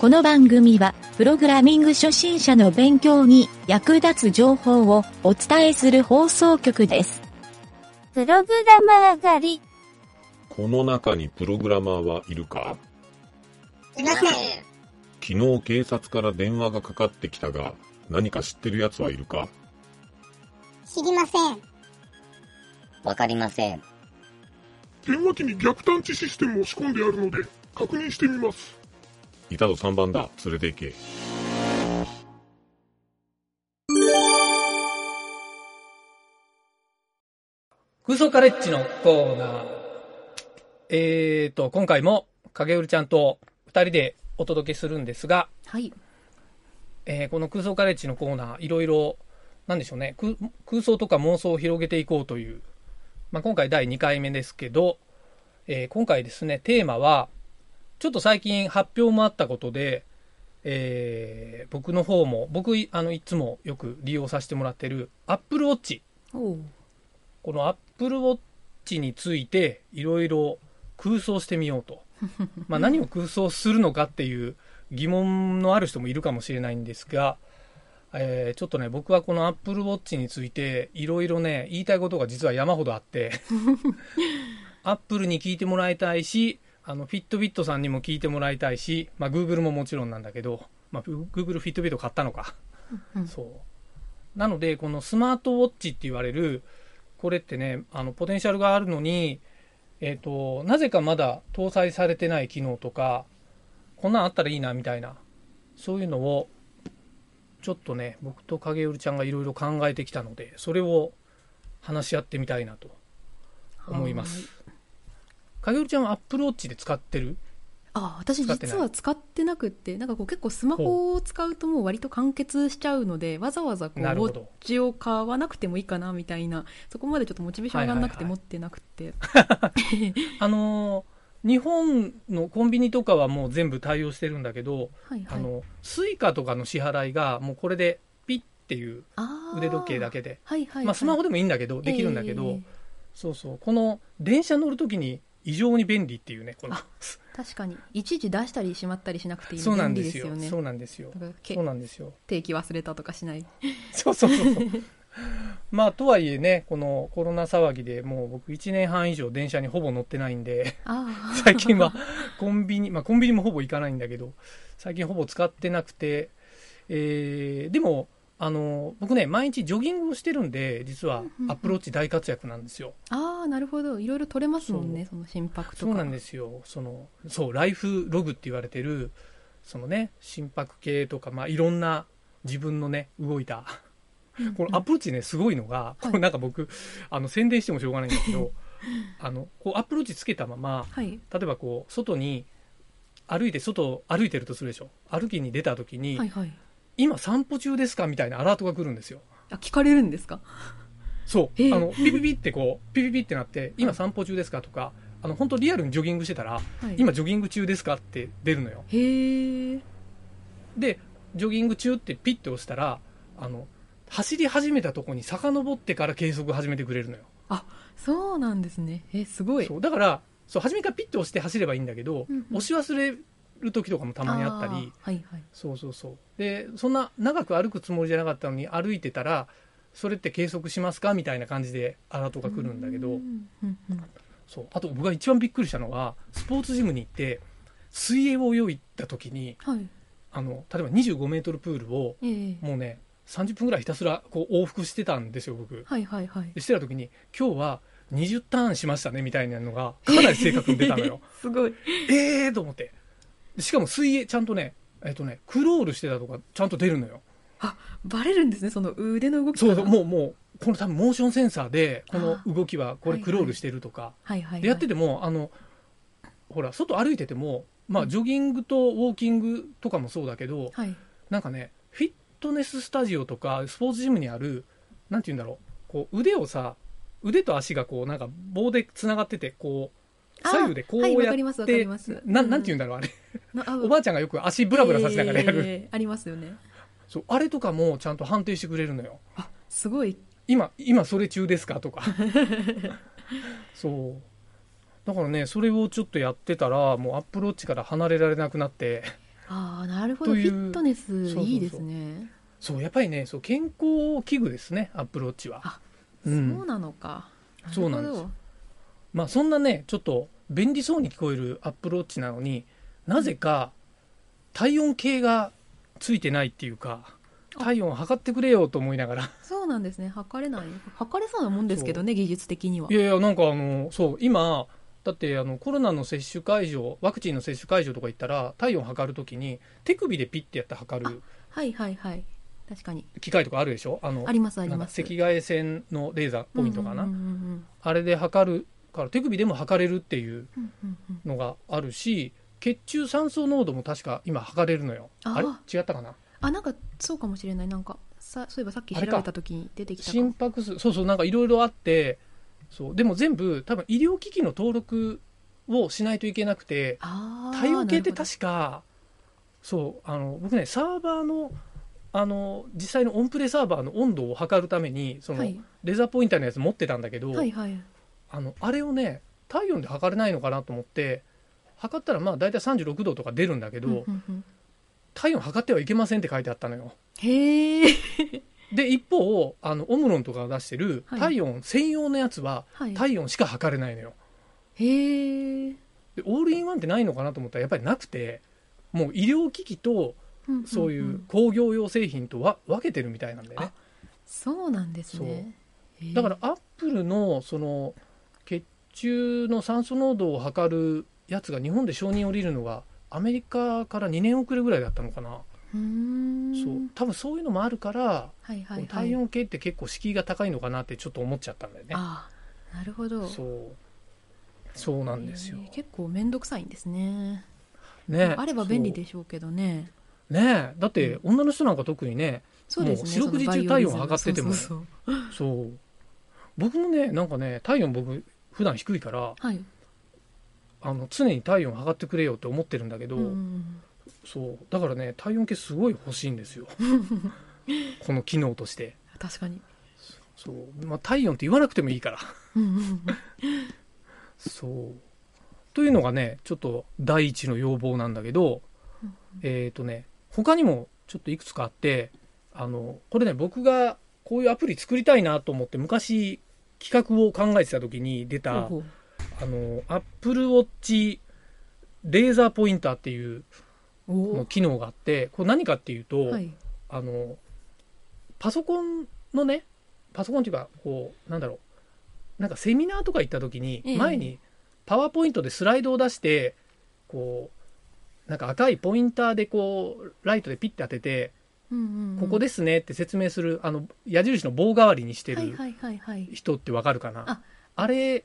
この番組はプログラミング初心者の勉強に役立つ情報をお伝えする放送局です。プログラマー狩り。この中にプログラマーはいるか？いません。昨日警察から電話がかかってきたが、何か知ってるやつはいるか？知りません。わかりません。電話機に逆探知システムを仕込んであるので確認してみます。いたぞ3番だ、連れて行け。クソカレッジのコーナー。今回も影うるちゃんと2人でお届けするんですが、はい。この空想カレッジのコーナー、いろいろなんでしょうね、空想とか妄想を広げていこうという、まあ、今回第2回目ですけど、今回ですね、テーマはちょっと最近発表もあったことで、僕の方もいつもよく利用させてもらってる Apple Watch、 この Apple Watch についていろいろ空想してみようとまあ何を空想するのかっていう疑問のある人もいるかもしれないんですが、ちょっとね、僕はこの Apple Watch についていろいろね、言いたいことが実は山ほどあってApple に聞いてもらいたいし、フィットビットさんにも聞いてもらいたいし、まあ、Google ももちろんなんだけど、まあ、Google フィットビット買ったのかそうなので、このスマートウォッチって言われるこれってね、ポテンシャルがあるのに、なぜかまだ搭載されてない機能とか、こんなんあったらいいなみたいな、そういうのをちょっとね、僕と影うるちゃんがいろいろ考えてきたので、それを話し合ってみたいなと思います。影うるちゃんは Apple Watch で使ってる？私実は使ってなくって、なんかこう結構スマホを使うともう割と完結しちゃうので、わざわざこうウォッチを買わなくてもいいかなみたいな、そこまでちょっとモチベーション上がらなくて持ってなくて、日本のコンビニとかはもう全部対応してるんだけど、はいはい、スイカとかの支払いがもうこれでピッっていう腕時計だけで、はいはいはい、まあ、スマホでもいいんだけど、できるんだけど、そうそう、この電車乗るときに異常に便利っていうね、この確かにいちいち出したりしまったりしなくていい、そうなんですよ、便利ですよね。そうなんですよ、そうなんですよ。定期忘れたとかしないそうそうそうそうまあとはいえね、このコロナ騒ぎでもう僕1年半以上電車にほぼ乗ってないんで最近はコンビニもほぼ行かないんだけど、最近ほぼ使ってなくて、でも僕ね、毎日ジョギングをしてるんで、実はアプローチ大活躍なんですよ。ああ、なるほど、いろいろ取れますもんね、その心拍とか。そうなんですよ、そうライフログって言われてるそのね、心拍計とか、まあ、いろんな自分のね動いたこのアプローチね、すごいのが、これなんか僕、宣伝してもしょうがないんだけどこうアプローチつけたまま、例えばこう外歩いてるとするでしょ、歩きに出た時に、はいはい、今散歩中ですかみたいなアラートが来るんですよ。聞かれるんですか？そう、ピピピってこうピピピってなって、今散歩中ですかとか、本当リアルにジョギングしてたら、はい、今ジョギング中ですかって出るのよ。へえ。でジョギング中ってピッて押したら、走り始めたとこに遡ってから計測始めてくれるのよ。あ、そうなんですね。すごい。そうだから、そう初めからピッと押して走ればいいんだけど、押し忘れる時とかもたまにあったり、はいはい、そうそうそう。でそんな長く歩くつもりじゃなかったのに、歩いてたらそれって計測しますかみたいな感じでアラートが来るんだけど、そう。あと僕が一番びっくりしたのは、スポーツジムに行って水泳を泳いだ時に、はい、例えば25メートルプールを、もうね30分ぐらいひたすらこう往復してたんですよ僕、はいはいはい、でしてた時に、今日は20ターンしましたねみたいなのがかなり正確に出たのよすごい。と思って、しかも水泳ちゃんとね、クロールしてたとかちゃんと出るのよ。あ、バレるんですね、その腕の動き。そうそう、もうこの多分モーションセンサーで、この動きはこれクロールしてるとか、はいはい、でやってても、ほら外歩いてても、まあ、ジョギングとウォーキングとかもそうだけど、はい、なんかね、フィットフィットネススタジオとかスポーツジムにある、なんていうんだろう、こう腕と足がこうなんか棒でつながってて、こう左右でこうやって、なんていうんだろうあれおばあちゃんがよく足ブラブラさせながらやる、ありますよね。そう、あれとかもちゃんと判定してくれるのよ。あ、すごい。今それ中ですかとかそうだからね、それをちょっとやってたら、もうアップルウォッチから離れられなくなってああ、なるほど。フィットネスいいですね。そうやっぱりね、そう健康器具ですね、アップルウォッチは。あ、そうなのか。うん、そうなんです。まあそんなね、ちょっと便利そうに聞こえるアップルウォッチなのに、なぜか体温計がついてないっていうか、体温測ってくれよと思いながら。そうなんですね。測れない、測れそうなもんですけどね、技術的には。いやいや、なんかそう今だってコロナの接種会場、ワクチンの接種会場とか行ったら体温測るときに手首でピッてやって測る、はいはいはい、確かに機械とかあるでしょ。ありますあります。赤外線のレーザーポイントかな、うんうんうんうん、あれで測るから手首でも測れるっていうのがあるし、うんうんうん、血中酸素濃度も確か今測れるのよ。 あれ違ったかな。あ、なんかそうかもしれない。なんかそういえばさっき調べた時に出てきたかも。心拍数、そうそう、なんかいろいろあって、そうでも全部多分医療機器の登録をしないといけなくて、体温計って確かそう僕ね、サーバーの実際のオンプレサーバーの温度を測るためにその、はい、レーザーポインターのやつ持ってたんだけど、はいはい、あれをね体温で測れないのかなと思って測ったら、まあ大体36度とか出るんだけど、うんうんうん、体温測ってはいけませんって書いてあったのよ。へーで一方オムロンとかが出してる体温専用のやつは体温しか測れないのよ、はいはい、へえ。でオールインワンってないのかなと思ったらやっぱりなくて、もう医療機器とそういう工業用製品と分けてるみたいなんだよね。あ、そうなんですね。だからアップルのその血中の酸素濃度を測るやつが日本で承認を得るのがアメリカから2年遅れぐらいだったのかな。そう多分そういうのもあるから、はいはいはい、体温計って結構敷居が高いのかなってちょっと思っちゃったんだよね。ああ、なるほど。そうなんですよ。結構めんどくさいんですね。ね、あれば便利でしょうけどね。ねえ、だって女の人なんか特にね、そうですね、もう四六時中体温測ってても、そう僕もね、なんかね体温僕普段低いから、はい、常に体温測ってくれよって思ってるんだけど、そうだからね体温計すごい欲しいんですよこの機能として。確かにそう、まあ、体温って言わなくてもいいからそうというのがねちょっと第一の要望なんだけどね、他にもちょっといくつかあって、これね僕がこういうアプリ作りたいなと思って昔企画を考えてた時に出たApple Watch レーザーポインターっていうの機能があって、これ何かっていうと、はい、パソコンのね、パソコンっていうかこうなんだろう、なんかセミナーとか行った時に前にパワーポイントでスライドを出してこうなんか赤いポインターでこうライトでピッて当てて、うんうんうん、ここですねって説明する矢印の棒代わりにしてる人ってわかるかな、はいはいはいはい、あれ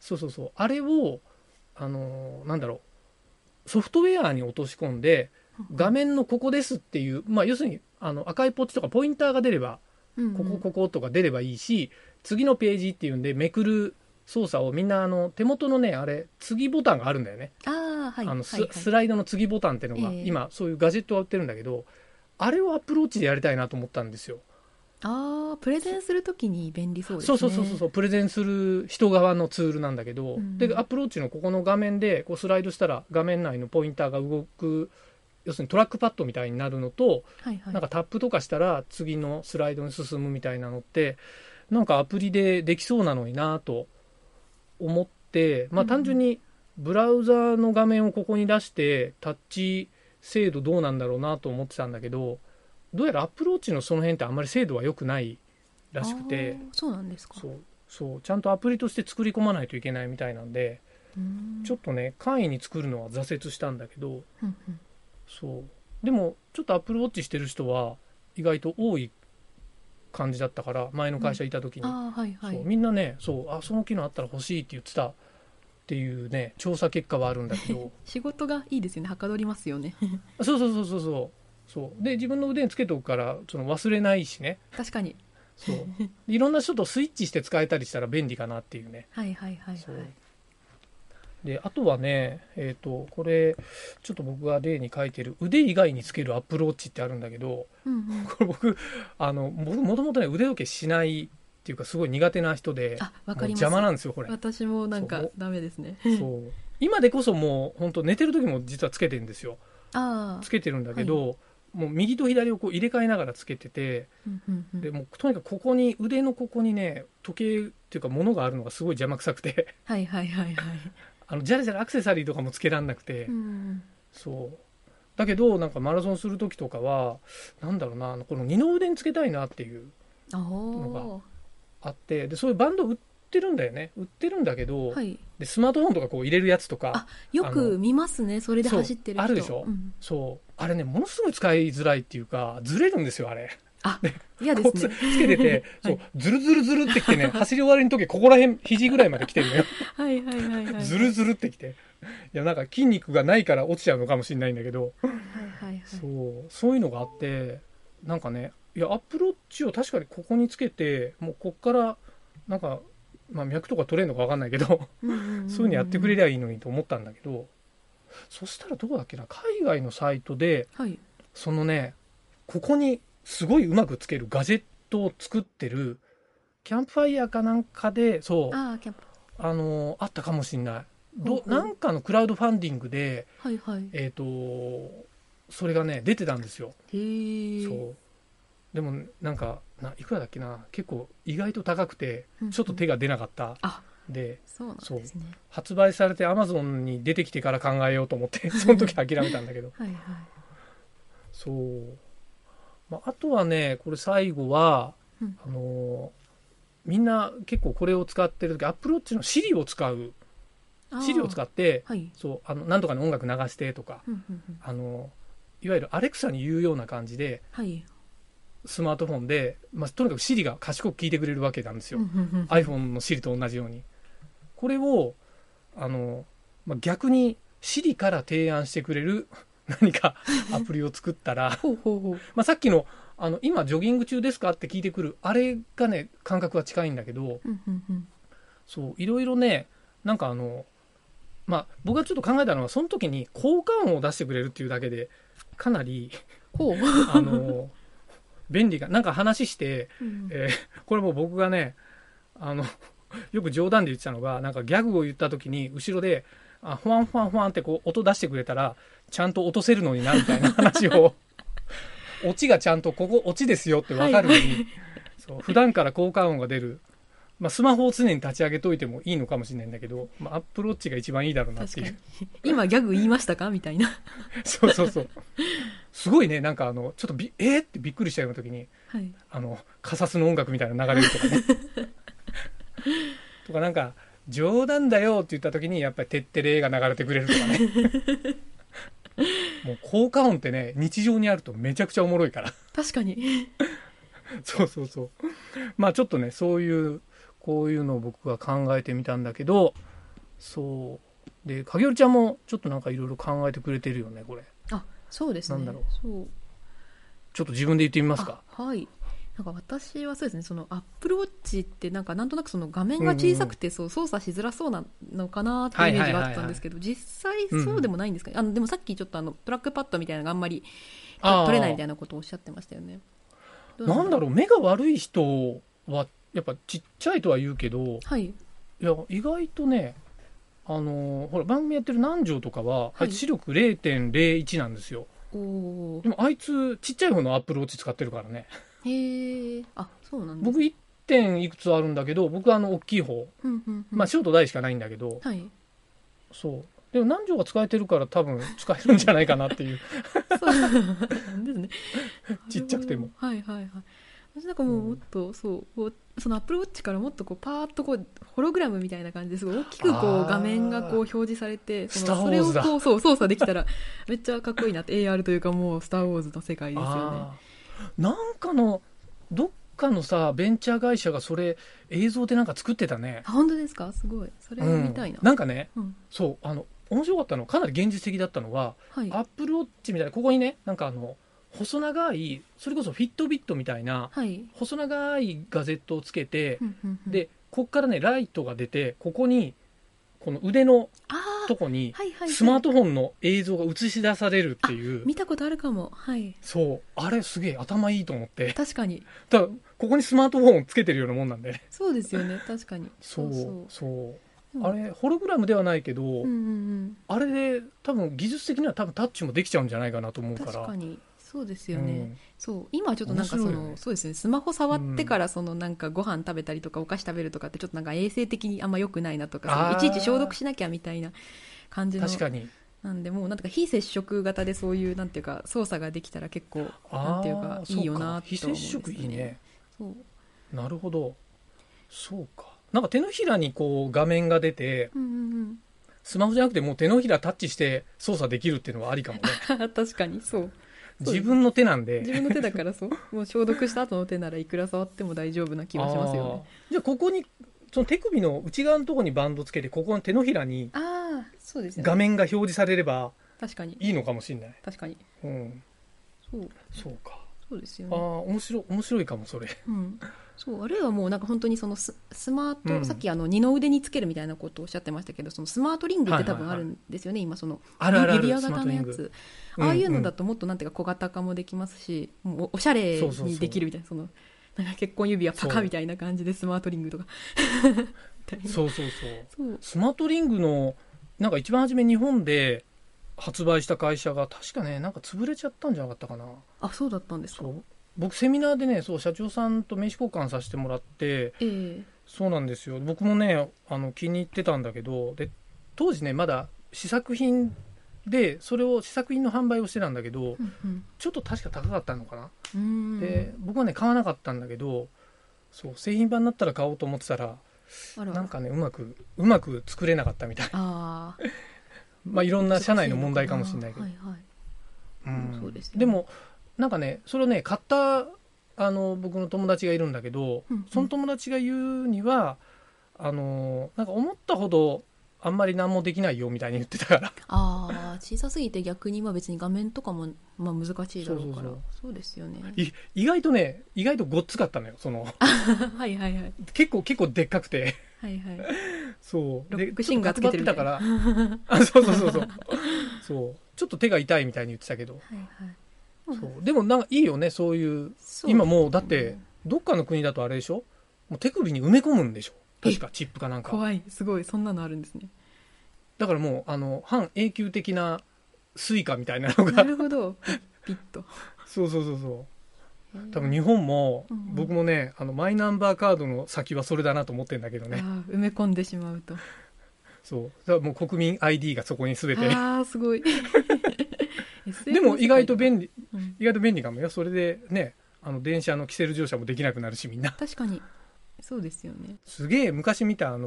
そうそうそうあれをなんだろうソフトウェアに落とし込んで画面のここですっていう、まあ、要するに赤いポチとかポインターが出ればこここことか出ればいいし、うんうん、次のページっていうんでめくる操作をみんな手元のねあれ次ボタンがあるんだよね。あ、はい、はいはい、スライドの次ボタンっていうのが、今そういうガジェットが売ってるんだけど、あれをアップルウォッチでやりたいなと思ったんですよ。あ、プレゼンするときに便利そうですね。そうそうそうそう、プレゼンする人側のツールなんだけど、うん、でアプローチのここの画面でこうスライドしたら画面内のポインターが動く、要するにトラックパッドみたいになるのと、はいはい、なんかタップとかしたら次のスライドに進むみたいなのってなんかアプリでできそうなのになと思って、まあ、単純にブラウザーの画面をここに出してタッチ精度どうなんだろうなと思ってたんだけど、どうやらアップルウォッチのその辺ってあんまり精度は良くないらしくて、そうなんですか。そうちゃんとアプリとして作り込まないといけないみたいなんで、ちょっとね簡易に作るのは挫折したんだけど、うんうん、そうでもちょっとアップルウォッチしてる人は意外と多い感じだったから、前の会社いた時に、うんはいはい、そうみんなねその機能あったら欲しいって言ってたっていうね調査結果はあるんだけど仕事がいいですよね、はかどりますよねそうそうそうそうそうで自分の腕につけておくから忘れないしね。確かにそういろんな人とスイッチして使えたりしたら便利かなっていうねはいはいはい、はい、であとはね、これちょっと僕が例に書いてる腕以外につけるアップルウォッチってあるんだけど、うんうん、これ僕もともとね腕時計しないっていうかすごい苦手な人で、あ、わかります、もう邪魔なんですよこれ。私もなんかダメですねそう今でこそもう本当寝てる時も実はつけてるんですよ。つけてるんだけど、はい、もう右と左をこう入れ替えながらつけてて、うんうんうん、でもうとにかくここに腕のここにね時計っていうか物があるのがすごい邪魔くさくてはいはいはいはいじゃらじゃらアクセサリーとかもつけらんなくて、うん、そうだけどなんかマラソンする時とかはなんだろうなこの二の腕につけたいなっていうのがあってでそういうバンド売ってるんだよね売ってるんだけど、はい、でスマートフォンとかこう入れるやつとかよく見ますねそれで走ってる人あるでしょ、うん、そうあれねものすごい使いづらいっていうかずれるんですよあれあ嫌ですねつけててそうズルズルズルってきてね走り終わりの時ここら辺肘ぐらいまで来てるのよはいはいはい、はい、ズルズルってきていやなんか筋肉がないから落ちちゃうのかもしれないんだけどはいはい、はい、そういうのがあってなんかねいやApple Watchを確かにここにつけてもうこっからなんか、まあ、脈とか取れるのか分かんないけどそういう風にやってくれりゃいいのにと思ったんだけどそしたらどこだっけな海外のサイトで、はい、そのねここにすごいうまくつけるガジェットを作ってるキャンプファイヤーかなんかでそう あったかもしれないなんかのクラウドファンディングで、はいはいそれがね出てたんですよへそうでもなんかいくらだっけな結構意外と高くてちょっと手が出なかった、うんうん、でそうなんですね発売されて Amazon に出てきてから考えようと思ってその時諦めたんだけどはい、はい、そうまあ、あとはねこれ最後は、うんみんな結構これを使ってる時Apple Watchの Siri を使う Siri を使って、はい、そうなんとかの音楽流してとか、うんうんうん、いわゆる Alexa に言うような感じで、はい、スマートフォンで、まあ、とにかく Siri が賢く聞いてくれるわけなんですよ、うんうんうん、iPhone の Siri と同じようにこれをまあ、逆に Siri から提案してくれる何かアプリを作ったらまあさっきの、今ジョギング中ですかって聞いてくるあれがね感覚は近いんだけどそういろいろねなんかまあ僕がちょっと考えたのはその時に効果音を出してくれるっていうだけでかなり便利がなんか話して、これも僕がねよく冗談で言ってたのがなんかギャグを言った時に後ろでフワンフワンフワンってこう音出してくれたらちゃんと落とせるのになみたいな話をオチがちゃんとここオチですよって分かるのに、はいはい、そう普段から効果音が出る、まあ、スマホを常に立ち上げといてもいいのかもしれないんだけど、まあ、Apple Watch が一番いいだろうなっていう今ギャグ言いましたかみたいなそうそうそうすごいねなんかちょっとってびっくりしたような時に、はい、カサスの音楽みたいな流れるとかねとかなんか冗談だよって言った時にやっぱりてってれーが流れてくれるとかねもう効果音ってね日常にあるとめちゃくちゃおもろいから確かにそうそうそうまあちょっとねそういうこういうのを僕は考えてみたんだけどそうで影織ちゃんもちょっとなんかいろいろ考えてくれてるよねこれあそうですねなんだろうそうちょっと自分で言ってみますかはいなんか私はそうですねそのアップルウォッチってなんとなくその画面が小さくてそう操作しづらそうなのかなっていうイメージがあったんですけど実際そうでもないんですかねでもさっきちょっとトラックパッドみたいなのがあんまり取れないみたいなことをおっしゃってましたよねなんだろう目が悪い人はやっぱちっちゃいとは言うけど、はい、いや意外とねほら番組やってる南條とかは、はい、視力 0.01 なんですよおでもあいつちっちゃい方のアップルウォッチ使ってるからねへあそうなんです僕 1. 点いくつあるんだけど僕は大きい方、うんうんうんまあ、ショート台しかないんだけど、はい、そうでも南條が使えてるから多分使えるんじゃないかなっていうそうなんですねちっちゃくてもはいはいはい私なんかもっと、うん、そのアップルウォッチからもっとこうパーッとこうホログラムみたいな感じですごい大きくこう画面がこう表示されてそれをこう操作できたらめっちゃかっこいいなってAR というかもうスターウォーズの世界ですよねなんかのどっかのさベンチャー会社がそれ映像でなんか作ってたねあ本当ですかすごいそれ見たいな、うん、なんかね、うん、そう面白かったのかなり現実的だったのは、はい、Apple Watch みたいなここにねなんか細長いそれこそフィットビットみたいな、はい、細長いガジェットをつけてでこっからねライトが出てここにこの腕のとこにスマートフォンの映像が映し出されるっていう、はいはいはい、見たことあるかも、はい、そうあれすげえ頭いいと思って確かにここにスマートフォンをつけてるようなもんなんでそうですよね確かにそうそううん、あれホログラムではないけど、うんうんうん、あれで多分技術的には多分タッチもできちゃうんじゃないかなと思うから。確かにそうですよね、うん、そう今ちょっとなんかその、そうですね、スマホ触ってからそのなんかご飯食べたりとかお菓子食べるとかってちょっとなんか衛生的にあんま良くないなとか、いちいち消毒しなきゃみたいな感じの。確かに。なんでもうなんか非接触型でそういうなんていうか操作ができたら結構なんていうかいいよなと思うんですね。非接触いいね。そう。なるほど。そうか。なんか手のひらにこう画面が出て、うんうんうん、スマホじゃなくてもう手のひらタッチして操作できるっていうのはありかもね。確かにそう。自分の手なんで、自分の手だからそう。もう消毒した後の手ならいくら触っても大丈夫な気がしますよね。じゃあここにその手首の内側のところにバンドつけて、ここの手のひらに画面が表示されればいいのかもしれない。確かに。うん。そうか。そうですよね。ああ、面白いかもそれ。うん。そうあるいはもうなんか本当にそのスマート、うん、さっき二の腕につけるみたいなことをおっしゃってましたけど、そのスマートリングって多分あるんですよね、はいはいはい、今その指輪型のやつ、ああいうのだともっとなんていうか小型化もできますし、うんうん、もうおしゃれにできるみたいな、そうそうそう、そのなんか結婚指輪パカみたいな感じでスマートリングとかそうそうそう、スマートリングのなんか一番初め日本で発売した会社が確かねなんか潰れちゃったんじゃなかったかな。あ、そうだったんですか。僕セミナーでね、そう社長さんと名刺交換させてもらって、そうなんですよ。僕もね気に入ってたんだけど、で当時ねまだ試作品でそれを試作品の販売をしてたんだけど、うんうん、ちょっと確か高かったのかな。で僕はね買わなかったんだけど、そう製品版になったら買おうと思ってたら、なんかねうまく作れなかったみたい。あまあいろんな社内の問題かもしれないけど、はいはい、うん、そうですね。でもなんかねそれをね買った僕の友達がいるんだけど、うんうん、その友達が言うにはなんか思ったほどあんまり何もできないよみたいに言ってたから。ああ、小さすぎて逆に今別に画面とかも、まあ、難しいだろうから。そうですよね。意外とごっつかったのよそのはいはいはい、結構でっかくてはいはいそうロックシンガーつけてるみたいなあ、そうそうちょっと手が痛いみたいに言ってたけど、はいはい、そうでもなんかいいよねそういう。今もうだってどっかの国だとあれでしょ、もう手首に埋め込むんでしょ確かチップかなんか。怖い、すごいそんなのあるんですね。だからもう半永久的なスイカみたいなのが。なるほど、ピッとそう多分日本も、うんうん、僕もねマイナンバーカードの先はそれだなと思ってるんだけどね。あ、埋め込んでしまうとそうだからもう国民 ID がそこに全て。ああ、すごいでも意外と便利かもよ。それでね電車のキセル乗車もできなくなるしみんな。確かにそうですよね。すげえ昔見たト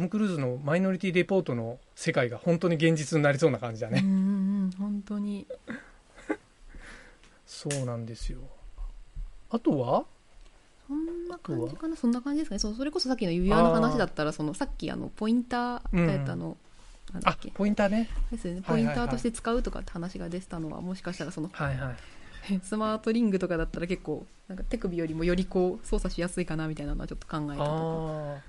ム・クルーズのマイノリティレポートの世界が本当に現実になりそうな感じだね。うん本当にそうなんですよ。あとはそんな感じかな。そんな感じですかね。そう、それこそさっきの指輪の話だったらさっきポインターだったの、うん、あ、ポインターね。ですよね。ポインターとして使うとかって話が出てたのは、はいはいはい、もしかしたらその、はいはい、スマートリングとかだったら結構なんか手首よりもよりこう操作しやすいかなみたいなのはちょっと考えたとか。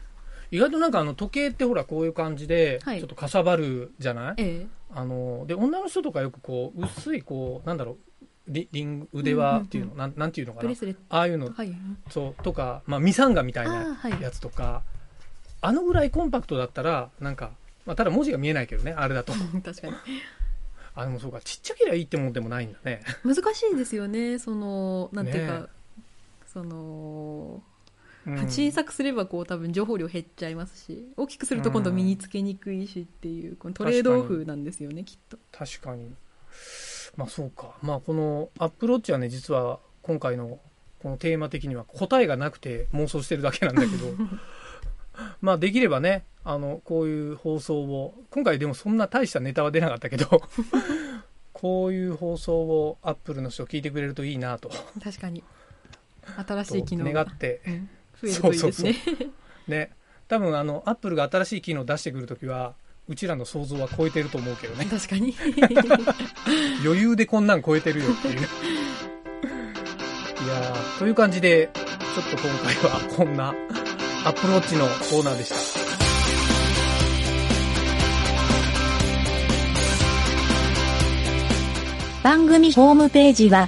意外となんか時計ってほらこういう感じでちょっとかさばるじゃない、はい、で女の人とかよくこう薄いこうなんだろうリング腕輪っていうの、うんうんうん、なんていうのかな、ああいうの、はい、そうとか、まあ、ミサンガみたいなやつとか、はい、ぐらいコンパクトだったらなんか。まあ、ただ文字が見えないけどねあれだと確かに。あ、でもそうか、ちっちゃければいいってもんでもないんだね。難しいですよねそのなんていうか、ね、その小さくすればこう多分情報量減っちゃいますし、大きくすると今度身につけにくいしっていう、このトレードオフなんですよねきっと。確かに、まあそうか、まあこのアップルウォッチはね実は今回のこのテーマ的には答えがなくて妄想してるだけなんだけどまあできればねこういう放送を、今回でもそんな大したネタは出なかったけどこういう放送をアップルの人聞いてくれるといいなと。確かに新しい機能が願って、うん、増えるといいですね。そうね、多分アップルが新しい機能を出してくるときはうちらの想像は超えてると思うけどね。確かに余裕でこんなん超えてるよっていういやという感じでちょっと今回はこんなアップルウォッチのコーナーでした。番組ホームページは